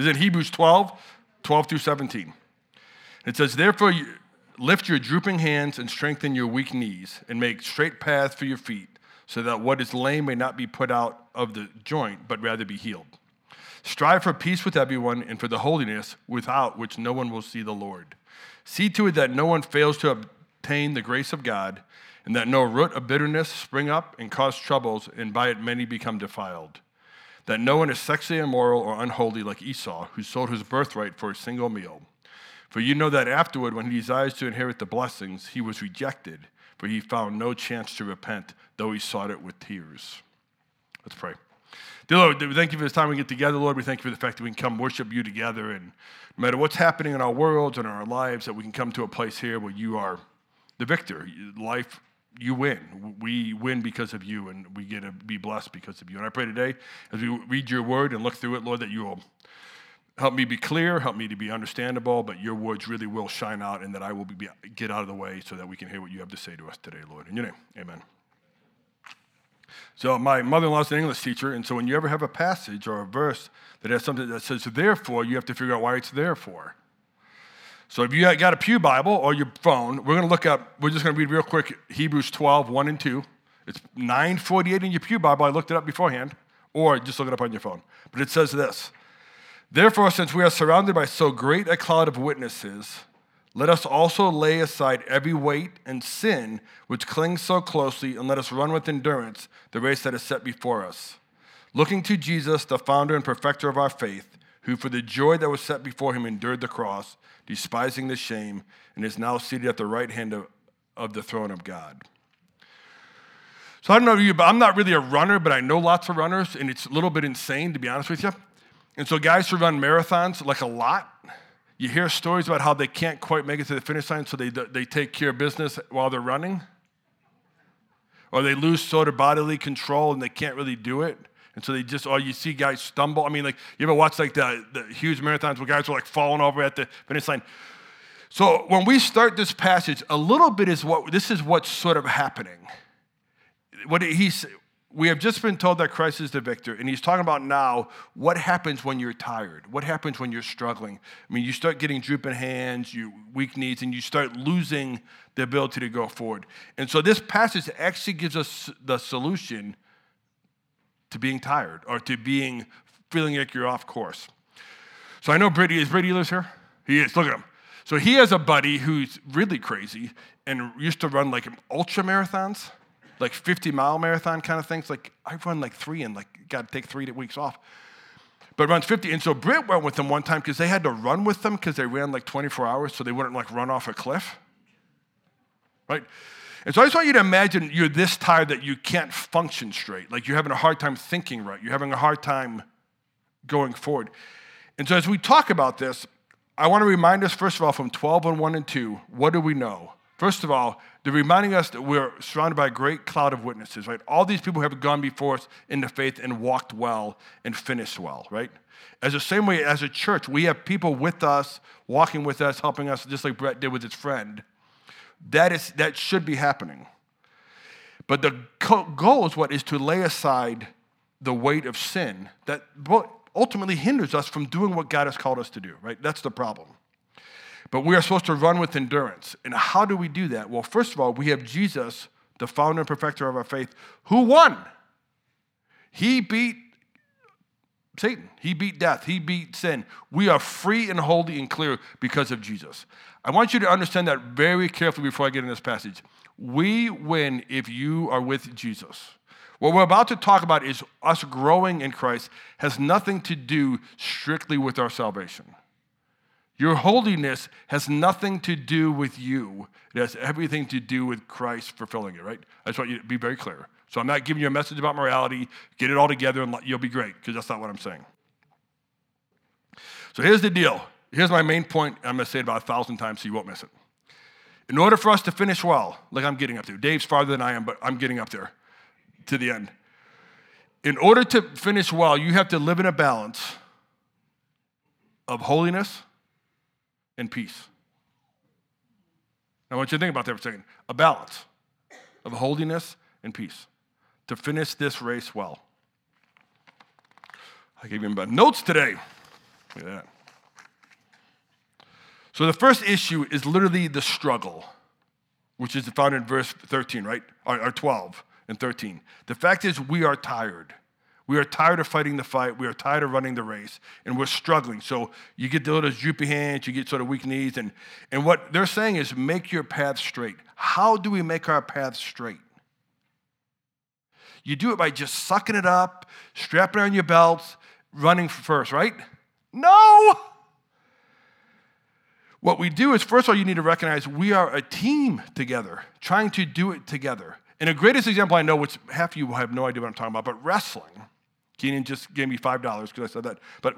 is in Hebrews 12 through 17. It says, therefore, lift your drooping hands and strengthen your weak knees and make straight paths for your feet so that what is lame may not be put out of the joint, but rather be healed. Strive for peace with everyone and for the holiness without which no one will see the Lord. See to it that no one fails to obtain the grace of God and that no root of bitterness spring up and cause troubles, and by it many become defiled. That no one is sexually immoral or unholy like Esau, who sold his birthright for a single meal. For you know that afterward, when he desires to inherit the blessings, he was rejected, for he found no chance to repent, though he sought it with tears. Let's pray. Dear Lord, we thank you for this time we get together, Lord. We thank you for the fact that we can come worship you together, and no matter what's happening in our worlds and in our lives, that we can come to a place here where you are the victor. Life, you win. We win because of you, and we get to be blessed because of you. And I pray today, as we read your word and look through it, Lord, that you will help me be clear, help me to be understandable, but your words really will shine out, and that I will get out of the way so that we can hear what you have to say to us today, Lord. In your name, amen. So my mother-in-law's an English teacher, and so when you ever have a passage or a verse that has something that says therefore, you have to figure out why it's there for. So if you got a pew Bible or your phone, we're just going to read real quick Hebrews 12, 1 and 2. It's 9:48 in your pew Bible. I looked it up beforehand, or just look it up on your phone. But it says this, therefore, since we are surrounded by so great a cloud of witnesses, let us also lay aside every weight and sin which clings so closely, and let us run with endurance the race that is set before us, looking to Jesus, the founder and perfecter of our faith, who for the joy that was set before him endured the cross, despising the shame, and is now seated at the right hand of the throne of God. So I don't know about you, but I'm not really a runner, but I know lots of runners, and it's a little bit insane, to be honest with you. And so guys who run marathons, like a lot, you hear stories about how they can't quite make it to the finish line, so they take care of business while they're running. Or they lose sort of bodily control and they can't really do it. And so you see guys stumble. I mean, like, you ever watch like the huge marathons where guys are like falling over at the finish line? So when we start this passage, a little bit is what's sort of happening. We have just been told that Christ is the victor, and he's talking about now what happens when you're tired, what happens when you're struggling. I mean, you start getting drooping hands, your weak knees, and you start losing the ability to go forward. And so this passage actually gives us the solution to being tired or to feeling like you're off course. So I know Brady, is Brady Ehlers here? He is, look at him. So he has a buddy who's really crazy and used to run like ultra marathons, like 50-mile marathon kind of things. Like, I run like 3 and like got to take 3 weeks off. But runs 50. And so Britt went with them one time because they had to run with them because they ran like 24 hours so they wouldn't like run off a cliff, right? And so I just want you to imagine you're this tired that you can't function straight. Like, you're having a hard time thinking right. You're having a hard time going forward. And so as we talk about this, I want to remind us, first of all, from 12 and 1 and 2, what do we know? First of all, they're reminding us that we're surrounded by a great cloud of witnesses, right? All these people have gone before us in the faith and walked well and finished well, right? As the same way as a church, we have people with us, walking with us, helping us, just like Brett did with his friend. That should be happening. But the goal is to lay aside the weight of sin that ultimately hinders us from doing what God has called us to do, right? That's the problem. But we are supposed to run with endurance. And how do we do that? Well, first of all, we have Jesus, the founder and perfecter of our faith, who won. He beat Satan. He beat death. He beat sin. We are free and holy and clear because of Jesus. I want you to understand that very carefully before I get in this passage. We win if you are with Jesus. What we're about to talk about is us growing in Christ has nothing to do strictly with our salvation. Your holiness has nothing to do with you. It has everything to do with Christ fulfilling it, right? I just want you to be very clear. So I'm not giving you a message about morality. Get it all together and you'll be great, because that's not what I'm saying. So here's the deal. Here's my main point. I'm going to say it about 1,000 times so you won't miss it. In order for us to finish well, like I'm getting up there. Dave's farther than I am, but I'm getting up there to the end. In order to finish well, you have to live in a balance of holiness and peace. Now, I want you to think about that for a second. A balance of holiness and peace to finish this race well. I gave him about notes today. Look at that. So the first issue is literally the struggle, which is found in verse 13, right? Or 12 and 13. The fact is we are tired. We are tired of fighting the fight. We are tired of running the race, and we're struggling. So you get those droopy hands, you get sort of weak knees, and what they're saying is make your path straight. How do we make our path straight? You do it by just sucking it up, strapping on your belts, running first, right? No! What we do is, first of all, you need to recognize we are a team together, trying to do it together. And the greatest example I know, which half of you have no idea what I'm talking about, but wrestling. Keenan just gave me $5 because I said that. But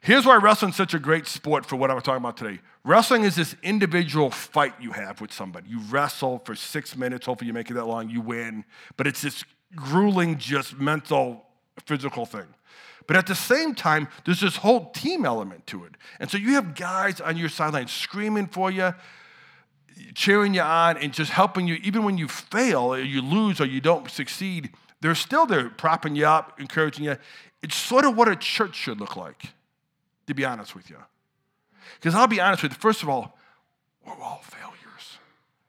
here's why wrestling is such a great sport for what I'm talking about today. Wrestling is this individual fight you have with somebody. You wrestle for 6 minutes. Hopefully you make it that long. You win. But it's this grueling, just mental, physical thing. But at the same time, there's this whole team element to it. And so you have guys on your sideline screaming for you, cheering you on, and just helping you. Even when you fail, or you lose, or you don't succeed, they're still there propping you up, encouraging you. It's sort of what a church should look like, to be honest with you. Because I'll be honest with you, first of all, we're all failures.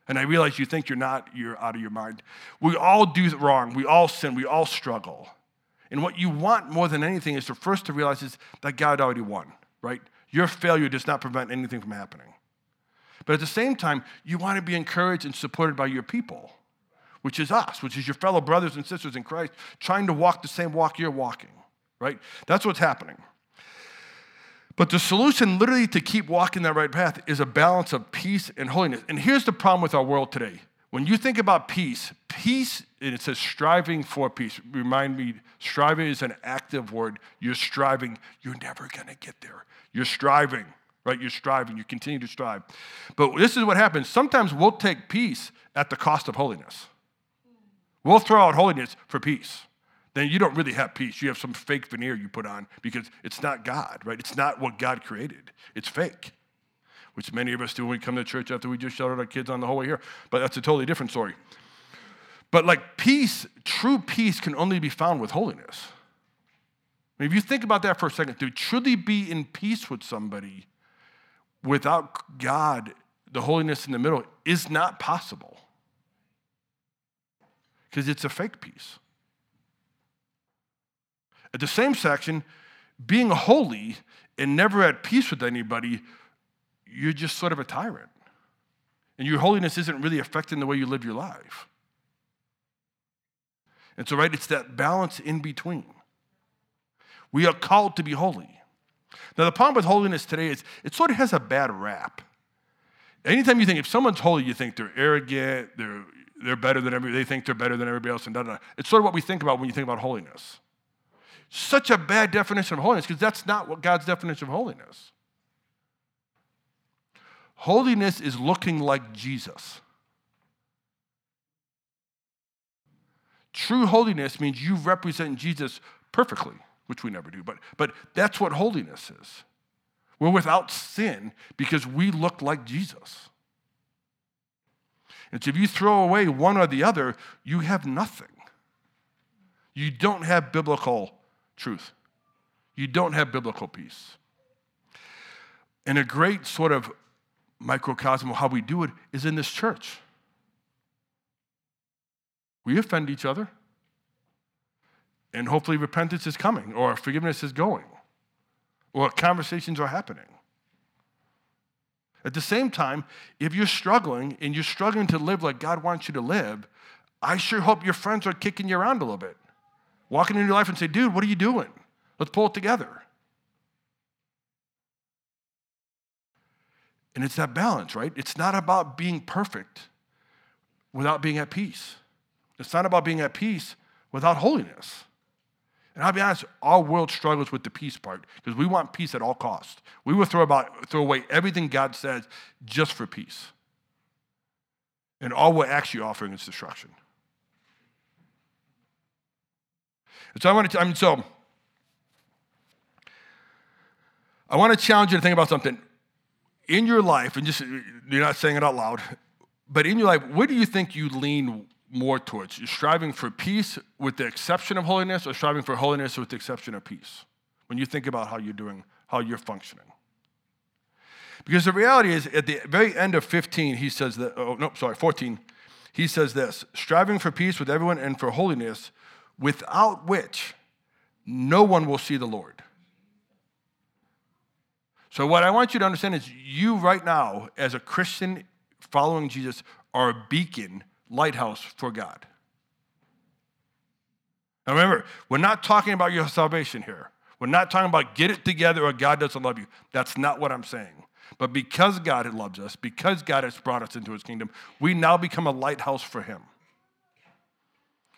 And I realize you think you're not, you're out of your mind. We all do wrong. We all sin. We all struggle. And what you want more than anything is to first to realize is that God already won, right? Your failure does not prevent anything from happening. But at the same time, you want to be encouraged and supported by your people, which is us, which is your fellow brothers and sisters in Christ, trying to walk the same walk you're walking, right? That's what's happening. But the solution literally to keep walking that right path is a balance of peace and holiness. And here's the problem with our world today. When you think about peace, and it says striving for peace. Remind me, striving is an active word. You're striving. You're never going to get there. You're striving, right? You're striving. You continue to strive. But this is what happens. Sometimes we'll take peace at the cost of holiness. We'll throw out holiness for peace. Then you don't really have peace. You have some fake veneer you put on because it's not God, right? It's not what God created. It's fake, which many of us do when we come to church after we just shouted our kids on the hallway here. But that's a totally different story. But like peace, true peace can only be found with holiness. I mean, if you think about that for a second, to truly be in peace with somebody without God, the holiness in the middle, is not possible. Because it's a fake peace. At the same section, being holy and never at peace with anybody, you're just sort of a tyrant. And your holiness isn't really affecting the way you live your life. And so, right, it's that balance in between. We are called to be holy. Now, the problem with holiness today is it sort of has a bad rap. Anytime you think, if someone's holy, you think they're arrogant, they're better than everybody, they think they're better than everybody else, and da da. It's sort of what we think about when you think about holiness. Such a bad definition of holiness because that's not what God's definition of holiness. Holiness is looking like Jesus. True holiness means you represent Jesus perfectly, which we never do, but that's what holiness is. We're without sin because we look like Jesus. And so if you throw away one or the other, you have nothing. You don't have biblical truth. You don't have biblical peace. And a great sort of microcosm of how we do it is in this church. We offend each other, and hopefully repentance is coming, or forgiveness is going, or conversations are happening. At the same time, if you're struggling, and you're struggling to live like God wants you to live, I sure hope your friends are kicking you around a little bit, walking into your life and say, dude, what are you doing? Let's pull it together. And it's that balance, right? It's not about being perfect without being at peace. It's not about being at peace without holiness. And I'll be honest, our world struggles with the peace part because we want peace at all costs. We will throw away everything God says just for peace. And all we're actually offering is destruction. And so I want to challenge you to think about something. In your life, and just you're not saying it out loud, but in your life, where do you think you lean more towards? You're striving for peace with the exception of holiness or striving for holiness with the exception of peace? When you think about how you're doing, how you're functioning. Because the reality is, at the very end of 15, he says that, 14, he says this, striving for peace with everyone and for holiness, without which no one will see the Lord. So what I want you to understand is you right now, as a Christian following Jesus, are a beacon, lighthouse for God. Now remember, we're not talking about your salvation here. We're not talking about get it together or God doesn't love you. That's not what I'm saying. But because God loves us, because God has brought us into his kingdom, we now become a lighthouse for him.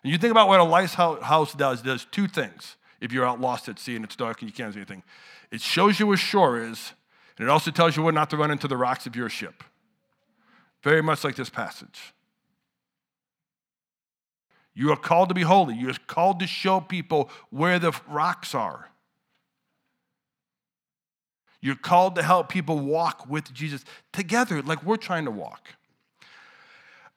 And you think about what a lighthouse does two things. If you're out lost at sea and it's dark and you can't see anything, it shows you where shore is, and it also tells you where not to run into the rocks of your ship. Very much like this passage. You are called to be holy. You are called to show people where the rocks are. You're called to help people walk with Jesus together like we're trying to walk.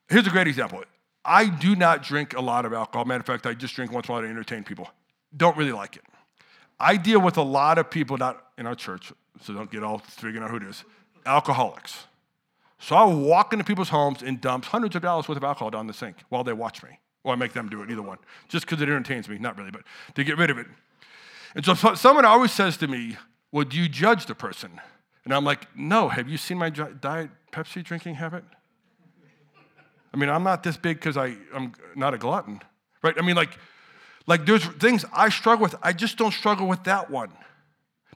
Here's a great example. I do not drink a lot of alcohol. Matter of fact, I just drink once in a while to entertain people. Don't really like it. I deal with a lot of people, not in our church, so don't get all figuring out who it is, alcoholics. So I walk into people's homes and dump hundreds of dollars worth of alcohol down the sink while they watch me. Or I make them do it, either one. Just because it entertains me, not really, but to get rid of it. And so someone always says to me, well, do you judge the person? And I'm like, no, have you seen my Diet Pepsi drinking habit? I mean, I'm not this big because I'm not a glutton, right? I mean, like there's things I struggle with. I just don't struggle with that one.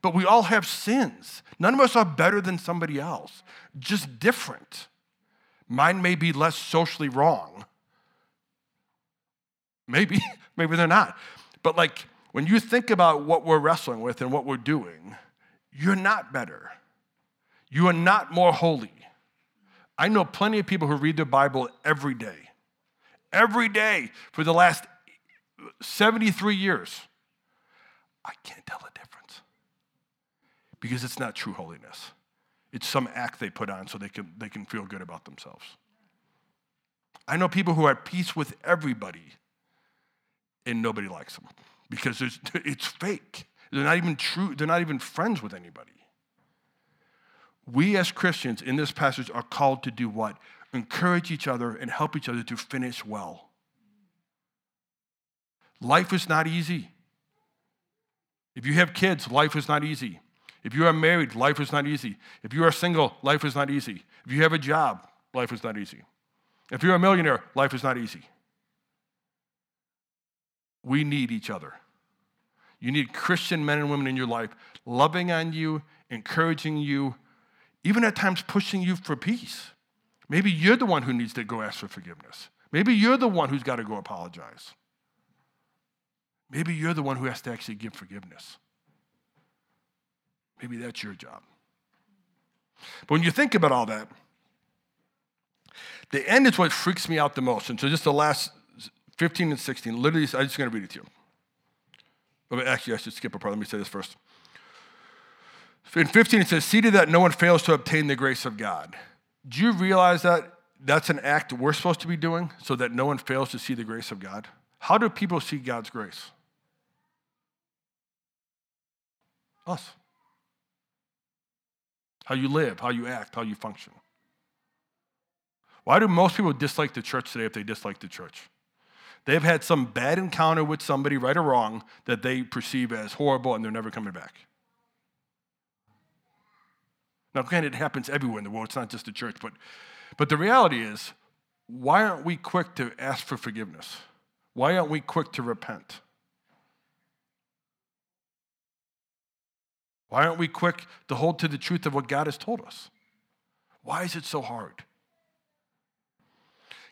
But we all have sins. None of us are better than somebody else, just different. Mine may be less socially wrong. Maybe they're not. But like when you think about what we're wrestling with and what we're doing, you're not better. You are not more holy. I know plenty of people who read their Bible every day. Every day for the last 73 years. I can't tell the difference. Because it's not true holiness. It's some act they put on so they can feel good about themselves. I know people who are at peace with everybody and nobody likes them because it's fake. They're not even true. They're not even friends with anybody. We as Christians in this passage are called to do what? Encourage each other and help each other to finish well. Life is not easy. If you have kids, life is not easy. If you are married, life is not easy. If you are single, life is not easy. If you have a job, life is not easy. If you're a millionaire, life is not easy. We need each other. You need Christian men and women in your life loving on you, encouraging you, even at times pushing you for peace. Maybe you're the one who needs to go ask for forgiveness. Maybe you're the one who's got to go apologize. Maybe you're the one who has to actually give forgiveness. Maybe that's your job. But when you think about all that, the end is what freaks me out the most. And so just the last 15 and 16, literally, I'm just going to read it to you. Actually, I should skip a part. Let me say this first. In 15, it says, see to that no one fails to obtain the grace of God. Do you realize that that's an act we're supposed to be doing so that no one fails to see the grace of God? How do people see God's grace? Us. How you live, how you act, how you function. Why do most people dislike the church today if they dislike the church? They've had some bad encounter with somebody, right or wrong, that they perceive as horrible and they're never coming back. Now, granted, it happens everywhere in the world. It's not just the church. But the reality is, why aren't we quick to ask for forgiveness? Why aren't we quick to repent? Why aren't we quick to hold to the truth of what God has told us? Why is it so hard?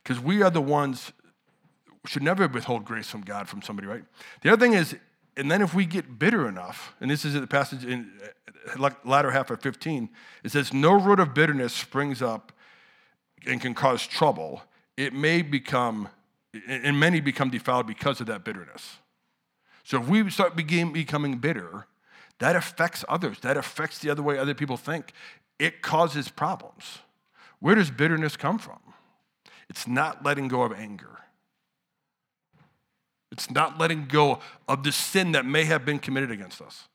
Because we are the ones should never withhold grace from God from somebody, right? The other thing is, and then if we get bitter enough, and this is the passage in the latter half of 15, it says, no root of bitterness springs up and can cause trouble. It may become, and many become defiled because of that bitterness. So if we start becoming bitter, that affects others. That affects the other way other people think. It causes problems. Where does bitterness come from? It's not letting go of anger. It's not letting go of the sin that may have been committed against us.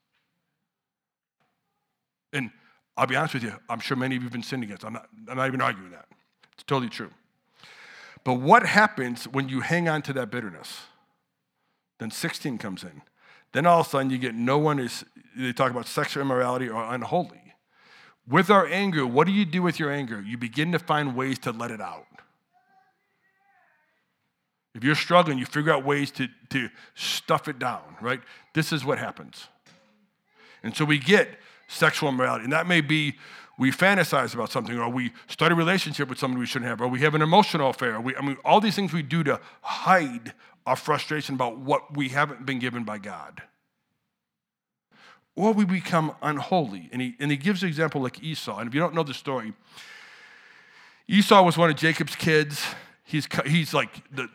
And I'll be honest with you, I'm sure many of you have been sinned against. I'm not even arguing that. It's totally true. But what happens when you hang on to that bitterness? Then 16 comes in. Then all of a sudden you get no one is, they talk about sexual immorality or unholy. With our anger, what do you do with your anger? You begin to find ways to let it out. If you're struggling, you figure out ways to stuff it down, right? This is what happens. And so we get sexual immorality. And that may be we fantasize about something, or we start a relationship with somebody we shouldn't have, or we have an emotional affair. All these things we do to hide our frustration about what we haven't been given by God. Or we become unholy. And he gives an example like Esau. And if you don't know the story, Esau was one of Jacob's kids. He's like the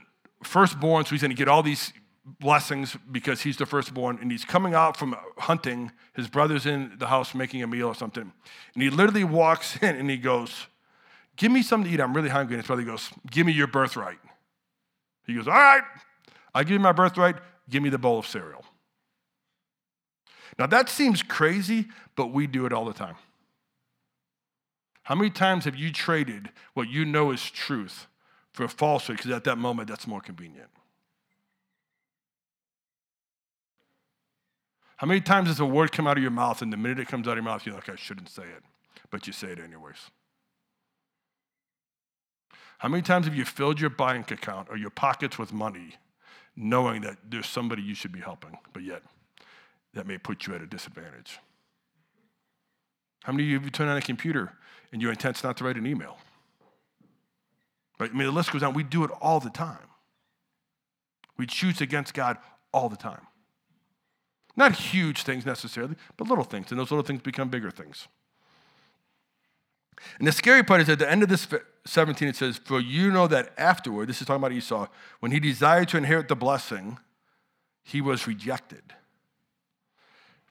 firstborn, so he's going to get all these blessings because he's the firstborn. And he's coming out from hunting. His brother's in the house making a meal or something. And he literally walks in and he goes, "Give me something to eat. I'm really hungry." And his brother goes, "Give me your birthright." He goes, "All right, I'll give you my birthright. Give me the bowl of cereal." Now, that seems crazy, but we do it all the time. How many times have you traded what you know is truth for falsehood because at that moment that's more convenient? How many times does a word come out of your mouth and the minute it comes out of your mouth, you're like, "I shouldn't say it," but you say it anyways? How many times have you filled your bank account or your pockets with money knowing that there's somebody you should be helping, but yet that may put you at a disadvantage? How many of you turn on a computer and your intent's not to write an email? Right? I mean, the list goes on. We do it all the time. We choose against God all the time. Not huge things necessarily, but little things, and those little things become bigger things. And the scary part is at the end of this 17, it says, "For you know that afterward," this is talking about Esau, "when he desired to inherit the blessing, he was rejected.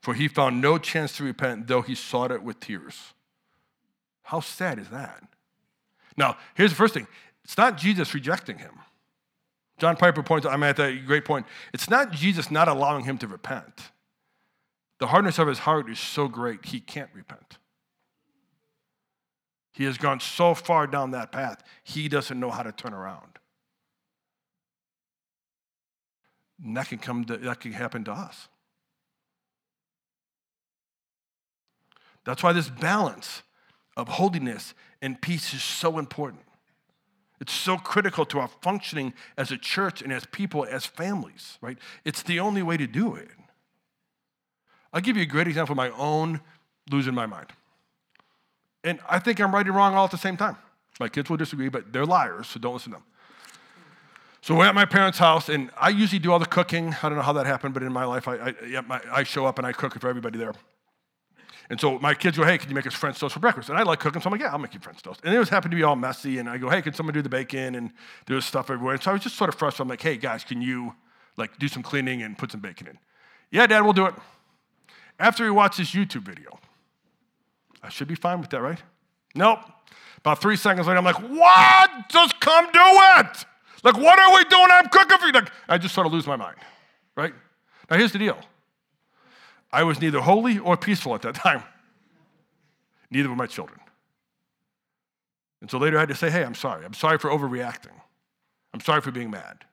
For he found no chance to repent, though he sought it with tears." How sad is that? Now, here's the first thing. It's not Jesus rejecting him. John Piper points out, at that great point. It's not Jesus not allowing him to repent. The hardness of his heart is so great, he can't repent. He has gone so far down that path, he doesn't know how to turn around. And that can happen to us. That's why this balance of holiness and peace is so important. It's so critical to our functioning as a church and as people, as families, right? It's the only way to do it. I'll give you a great example of my own losing my mind. And I think I'm right and wrong all at the same time. My kids will disagree, but they're liars, so don't listen to them. So we're at my parents' house, and I usually do all the cooking. I don't know how that happened, but in my life, I show up and I cook for everybody there. And so my kids go, "Hey, can you make us French toast for breakfast?" And I like cooking, so I'm like, "Yeah, I'll make you French toast." And it was happened to be all messy, and I go, "Hey, can someone do the bacon?" And there was stuff everywhere. And so I was just sort of frustrated. I'm like, "Hey, guys, can you do some cleaning and put some bacon in?" "Yeah, Dad, we'll do it." After we watch this YouTube video, I should be fine with that, right? Nope. About 3 seconds later, I'm like, "What? Just come do it! What are we doing? I'm cooking for you!" I just sort of lose my mind, right? Now, here's the deal. I was neither holy or peaceful at that time. Neither were my children. And so later I had to say, "Hey, I'm sorry. I'm sorry for overreacting. I'm sorry for being mad."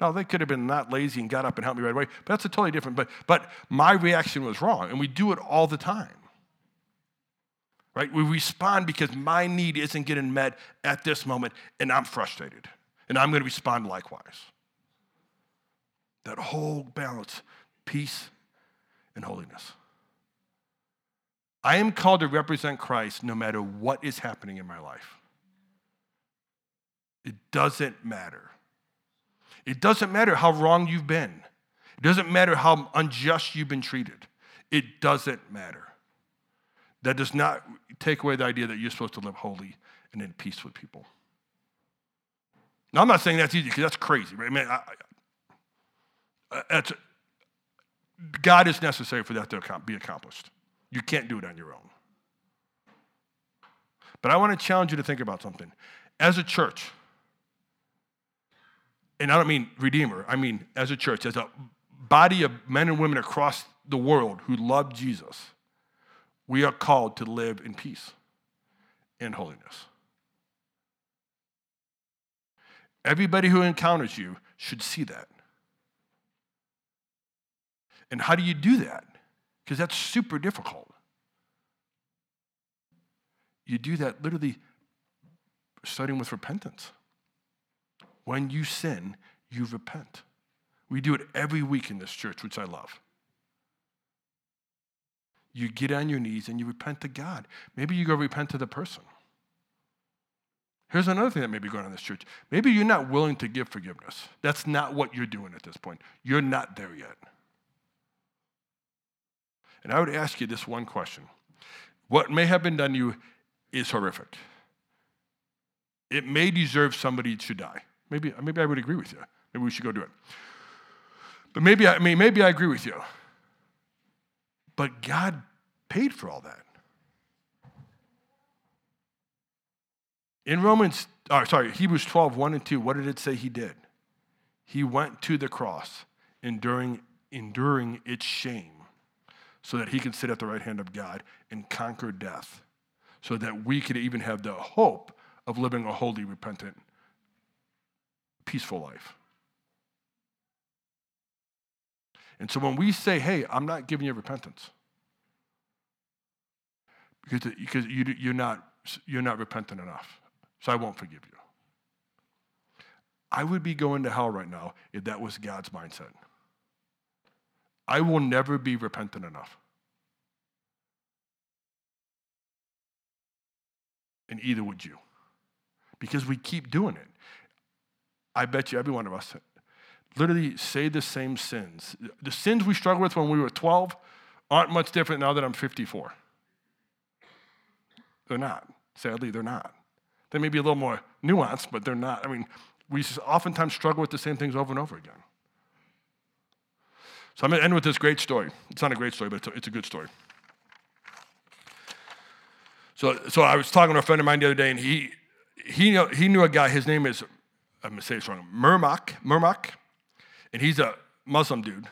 Now, they could have been not lazy and got up and helped me right away, but that's a totally different. But my reaction was wrong, and we do it all the time. Right? We respond because my need isn't getting met at this moment, and I'm frustrated, and I'm going to respond likewise. That whole balance, peace, and holiness. I am called to represent Christ no matter what is happening in my life. It doesn't matter. It doesn't matter how wrong you've been. It doesn't matter how unjust you've been treated. It doesn't matter. That does not take away the idea that you're supposed to live holy and in peace with people. Now, I'm not saying that's easy because that's crazy, right? I mean, God is necessary for that to be accomplished. You can't do it on your own. But I want to challenge you to think about something. As a church, and I don't mean Redeemer, I mean as a church, as a body of men and women across the world who love Jesus, We are called to live in peace and holiness. Everybody who encounters you should see that. And how do you do that? Because that's super difficult. You do that literally starting with repentance. When you sin, you repent. We do it every week in this church, which I love. You get on your knees and you repent to God. Maybe you go repent to the person. Here's another thing that may be going on in this church. Maybe you're not willing to give forgiveness. That's not what you're doing at this point. You're not there yet. And I would ask you this one question. What may have been done to you is horrific. It may deserve somebody to die. Maybe I would agree with you. Maybe we should go do it. But maybe I agree with you. But God paid for all that. In Hebrews 12, 1 and 2, what did it say he did? He went to the cross, enduring its shame, so that he could sit at the right hand of God and conquer death, so that we could even have the hope of living a holy, repentant, peaceful life. And so when we say, hey, I'm not giving you repentance, because you're not repentant enough, so I won't forgive you. I would be going to hell right now if that was God's mindset. I will never be repentant enough. And either would you. Because we keep doing it. I bet you every one of us literally say the same sins. The sins we struggled with when we were 12 aren't much different now that I'm 54. They're not. Sadly, they're not. They may be a little more nuanced, but they're not. I mean, we just oftentimes struggle with the same things over and over again. So I'm going to end with this great story. It's not a great story, but it's a good story. So I was talking to a friend of mine the other day, and he knew a guy. His name is, I'm going to say this wrong, Mirmak, and he's a Muslim dude,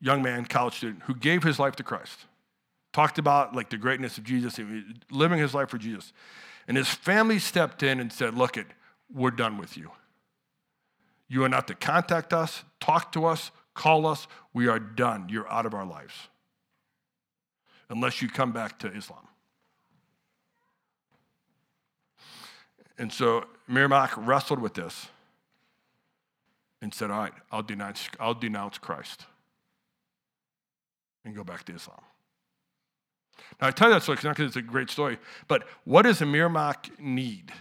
young man, college student, who gave his life to Christ. Talked about like the greatness of Jesus, living his life for Jesus. And his family stepped in and said, look it, we're done with you. You are not to contact us, talk to us, call us, we are done. You're out of our lives. Unless you come back to Islam. And so Mirmak wrestled with this and said, all right, I'll denounce Christ and go back to Islam. Now, I tell you that story because it's a great story, but what does Mirmak need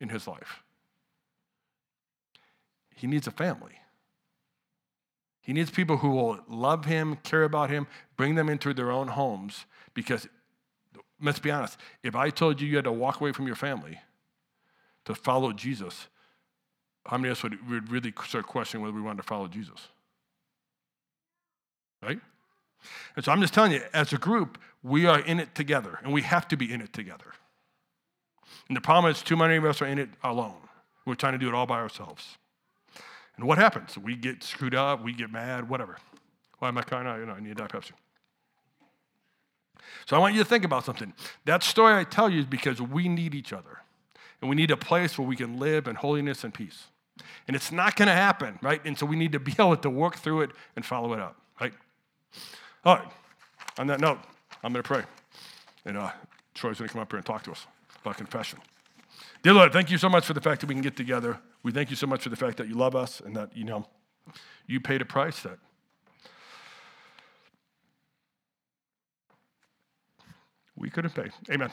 in his life? He needs a family. He needs people who will love him, care about him, bring them into their own homes. Because, let's be honest, if I told you you had to walk away from your family to follow Jesus, how many of us would really start questioning whether we wanted to follow Jesus? Right? And so I'm just telling you, as a group, we are in it together, and we have to be in it together. And the problem is too many of us are in it alone. We're trying to do it all by ourselves. And what happens? We get screwed up, we get mad, whatever. Why am I crying out? I need a Diet Pepsi. So I want you to think about something. That story I tell you is because we need each other. And we need a place where we can live in holiness and peace. And it's not going to happen, right? And so we need to be able to work through it and follow it up, right? All right. On that note, I'm going to pray. And Troy's going to come up here and talk to us about confession. Dear Lord, thank you so much for the fact that we can get together. We thank you so much for the fact that you love us and that, you paid a price that we couldn't pay. Amen.